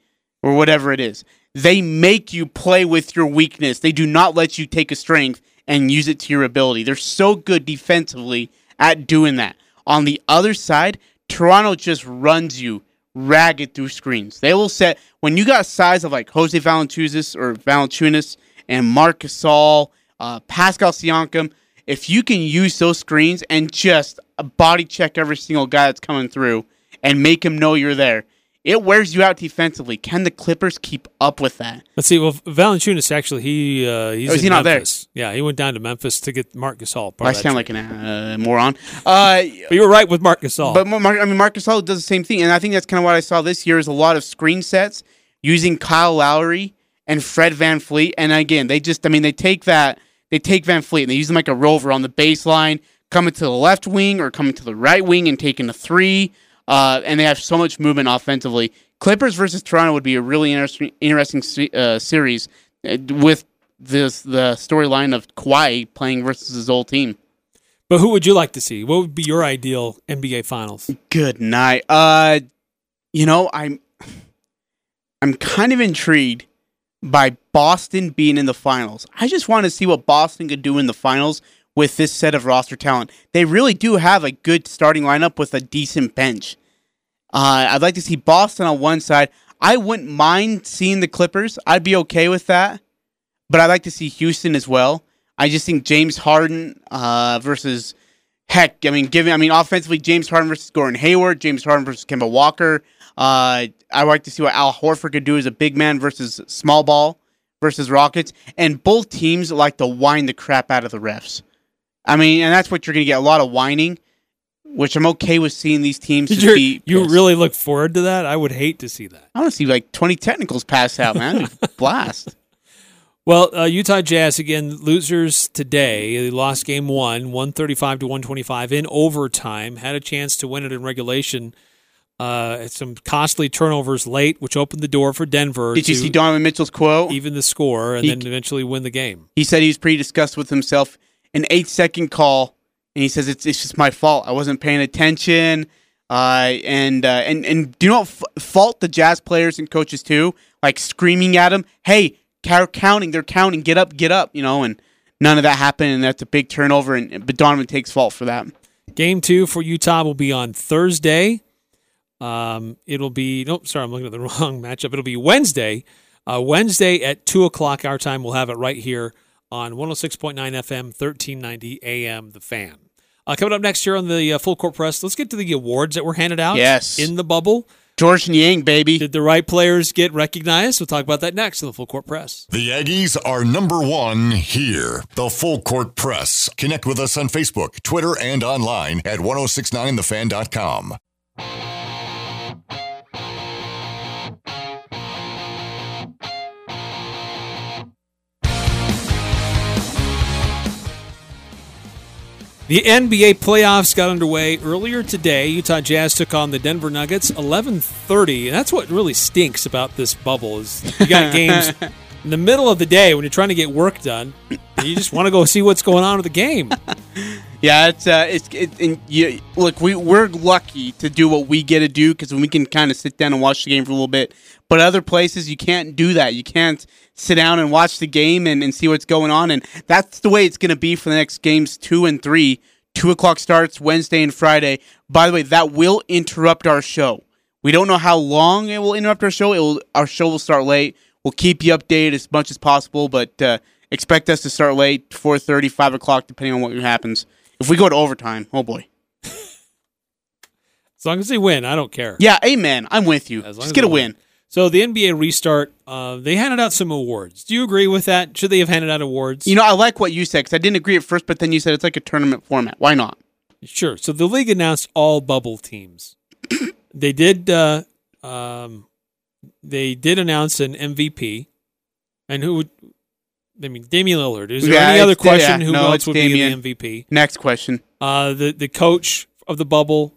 or whatever it is. They make you play with your weakness. They do not let you take a strength and use it to your ability. They're so good defensively at doing that. On the other side, Toronto just runs you ragged through screens. They will set, when you got a size of like Jose Valanciunas or Valanciunas and Marc Gasol, uh, Pascal Siakam, if you can use those screens and just body check every single guy that's coming through and make him know you're there, it wears you out defensively. Can the Clippers keep up with that? Let's see. Well, Valanciunas, actually, he uh, he's oh, is he not there? Yeah, he went down to Memphis to get Marc Gasol. Well, I sound like an uh, moron. Uh, but you were right with Marc Gasol. But Marc, I mean, Marc Gasol does the same thing, and I think that's kind of what I saw this year is a lot of screen sets using Kyle Lowry and Fred VanVleet. And again, they just, I mean, they take that, they take VanVleet and they use him like a rover on the baseline, coming to the left wing or coming to the right wing and taking a three. Uh, and they have so much movement offensively. Clippers versus Toronto would be a really inter- interesting se- uh, series with this the storyline of Kawhi playing versus his old team. But who would you like to see? What would be your ideal N B A Finals? Good night. Uh, you know, I'm I'm kind of intrigued by Boston being in the Finals. I just want to see what Boston could do in the Finals with this set of roster talent. They really do have a good starting lineup with a decent bench. Uh, I'd like to see Boston on one side. I wouldn't mind seeing the Clippers. I'd be okay with that. But I'd like to see Houston as well. I just think James Harden uh, versus, heck, I mean, given, I mean, offensively, James Harden versus Gordon Hayward, James Harden versus Kemba Walker. Uh, I'd like to see what Al Horford could do as a big man versus small ball versus Rockets. And both teams like to whine the crap out of the refs. I mean, and that's what you're going to get, a lot of whining, which I'm okay with seeing these teams just be... You really look forward to that? I would hate to see that. I want to see like twenty technicals pass out, man. That'd be a blast. Well, uh, Utah Jazz, again, losers today. They lost game one, one thirty-five to one twenty-five in overtime. Had a chance to win it in regulation. Uh, some costly turnovers late, which opened the door for Denver. Did you see Donovan Mitchell's quote? Even the score, and he, then eventually win the game. He said he was pretty disgusted with himself. An eight-second call, and he says, it's it's just my fault. I wasn't paying attention. Uh, and, uh, and and do not f- fault the Jazz players and coaches, too, like screaming at them, hey, they're counting, they're counting, get up, get up, you know, and none of that happened, and that's a big turnover, and but Donovan takes fault for that. Game two for Utah will be on Thursday. Um, it'll be, nope, sorry, I'm looking at the wrong matchup. It'll be Wednesday. Uh, Wednesday at two o'clock our time. We'll have it right here on one oh six point nine F M, thirteen ninety A M, The Fan. Uh, coming up next year on the uh, Full Court Press, let's get to the awards that were handed out yes. in the bubble. George Niang, baby. Did the right players get recognized? We'll talk about that next on the Full Court Press. The Aggies are number one here. The Full Court Press. Connect with us on Facebook, Twitter, and online at ten sixty-nine the fan dot com. The N B A playoffs got underway earlier today. Utah Jazz took on the Denver Nuggets, eleven thirty, and that's what really stinks about this bubble is you got games in the middle of the day when you're trying to get work done, and you just want to go see what's going on with the game. Yeah, it's uh, it's it, and you, look, we we're lucky to do what we get to do because we can kind of sit down and watch the game for a little bit. But other places, you can't do that. You can't sit down and watch the game and, and see what's going on. And that's the way it's going to be for the next games two and three. Two o'clock starts Wednesday and Friday. By the way, that will interrupt our show. We don't know how long it will interrupt our show. It will, our show will start late. We'll keep you updated as much as possible, but uh, expect us to start late, four thirty, five o'clock, depending on what happens. If we go to overtime, oh boy. As long as they win, I don't care. Yeah, amen. I'm with you. Just get a win. So the N B A restart, uh, they handed out some awards. Do you agree with that? Should they have handed out awards? You know, I like what you said because I didn't agree at first, but then you said it's like a tournament format. Why not? Sure. So the league announced all bubble teams. They did. Uh, um, they did announce an M V P, and who would? I mean, Damian Lillard. Is there yeah, any other question? Yeah, who no, else would Damian. be the M V P? Next question. Uh, the the coach of the bubble,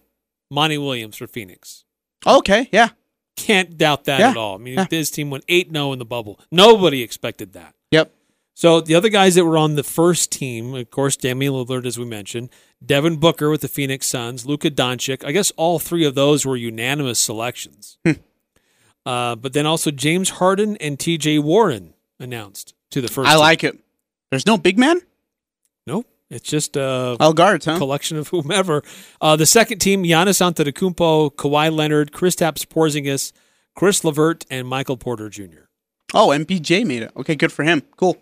Monty Williams for Phoenix. Okay. Yeah. Can't doubt that yeah. at all. I mean, yeah. His team went eight and oh in the bubble. Nobody expected that. Yep. So the other guys that were on the first team, of course, Damian Lillard, as we mentioned, Devin Booker with the Phoenix Suns, Luka Doncic. I guess all three of those were unanimous selections. Hmm. Uh, but then also James Harden and T J Warren announced to the first I team. Like it. There's no big man? Nope. It's just a All guards, huh? collection of whomever. Uh, the second team, Giannis Antetokounmpo, Kawhi Leonard, Kristaps Porzingis, Chris Levert, and Michael Porter Junior Oh, M P J made it. Okay, good for him. Cool.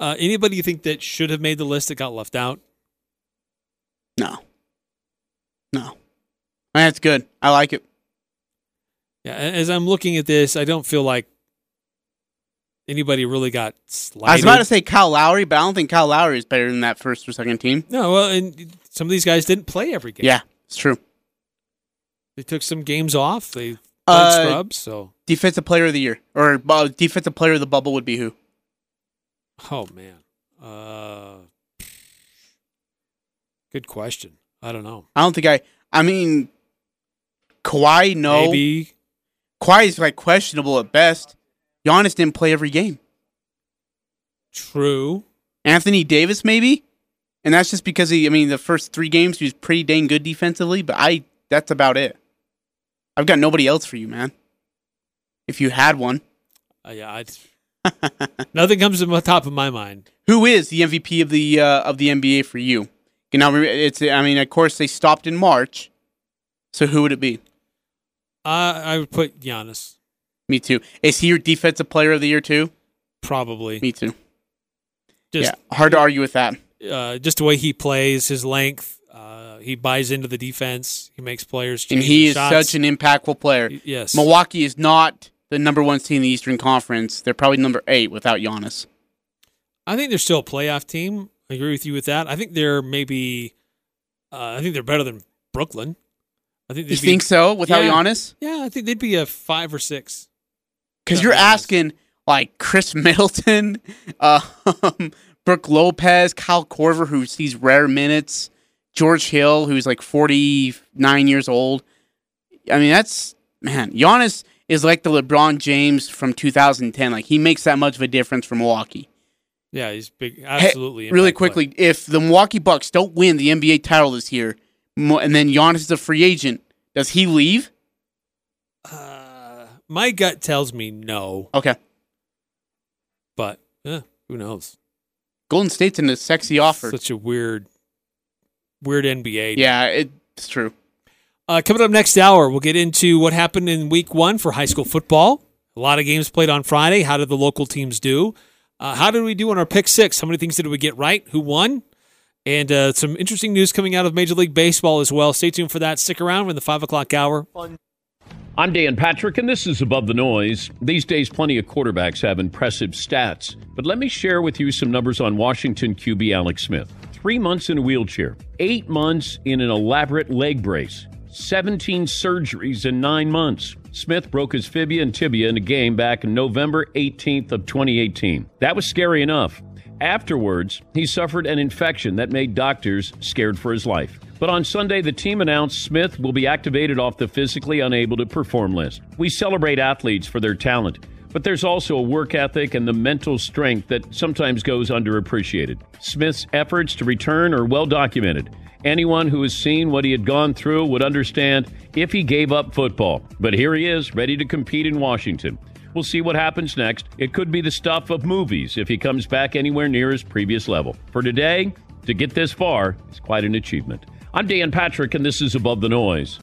Uh, anybody you think that should have made the list that got left out? No. No. That's good. I like it. Yeah, as I'm looking at this, I don't feel like anybody really got slighted. I was about to say Kyle Lowry, but I don't think Kyle Lowry is better than that first or second team. No, well, and some of these guys didn't play every game. Yeah, it's true. They took some games off. They played uh, scrubs. So defensive player of the year, or uh, defensive player of the bubble would be who? Oh, man. Uh, good question. I don't know. I don't think I... I mean, Kawhi, no. Maybe. Kawhi's like questionable at best. Giannis didn't play every game. True. Anthony Davis, maybe? And that's just because, he. I mean, the first three games he was pretty dang good defensively, but I that's about it. I've got nobody else for you, man. If you had one. Uh, yeah, I'd... Nothing comes to the top of my mind. Who is the M V P of the uh, of the N B A for you? You know, it's. I mean, of course, they stopped in March. So who would it be? Uh, I would put Giannis. Me too. Is he your defensive player of the year too? Probably. Me too. Just, yeah, hard to argue with that. Uh, just the way he plays, his length. Uh, he buys into the defense. He makes players change. And he is shots. Such an impactful player. Yes. Milwaukee is not the number one team in the Eastern Conference. They're probably number eight without Giannis. I think they're still a playoff team. I agree with you with that. I think they're maybe uh, I think they're better than Brooklyn. I think You be, think so, without yeah, Giannis? Yeah, I think they'd be a five or six. Because you're asking, like, Chris Middleton, uh, Brooke Lopez, Kyle Korver, who sees rare minutes, George Hill, who's like forty-nine years old. I mean, that's, man, Giannis is like the LeBron James from two thousand ten. Like, he makes that much of a difference for Milwaukee. Yeah, he's big. Absolutely. Hey, really quickly, play. If the Milwaukee Bucks don't win the N B A title this year, and then Giannis is a free agent, does he leave? Uh, my gut tells me no. Okay. But eh, who knows? Golden State's in a sexy offer. Such a weird, weird N B A. Yeah, it's true. Uh, coming up next hour, we'll get into what happened in week one for high school football. A lot of games played on Friday. How did the local teams do? Uh, how did we do on our pick six? How many things did we get right? Who won? And uh, some interesting news coming out of Major League Baseball as well. Stay tuned for that. Stick around. We're in the five o'clock hour. I'm Dan Patrick, and this is Above the Noise. These days, plenty of quarterbacks have impressive stats. But let me share with you some numbers on Washington Q B Alex Smith. Three months in a wheelchair. Eight months in an elaborate leg brace. seventeen surgeries in nine months. Smith broke his fibula and tibia in a game back on November eighteenth of twenty eighteen. That was scary enough. Afterwards, he suffered an infection that made doctors scared for his life. But on Sunday, the team announced Smith will be activated off the physically unable to perform list. We celebrate athletes for their talent, but there's also a work ethic and the mental strength that sometimes goes underappreciated. Smith's efforts to return are well documented. Anyone who has seen what he had gone through would understand if he gave up football. But here he is, ready to compete in Washington. We'll see what happens next. It could be the stuff of movies if he comes back anywhere near his previous level. For today, to get this far is quite an achievement. I'm Dan Patrick, and this is Above the Noise.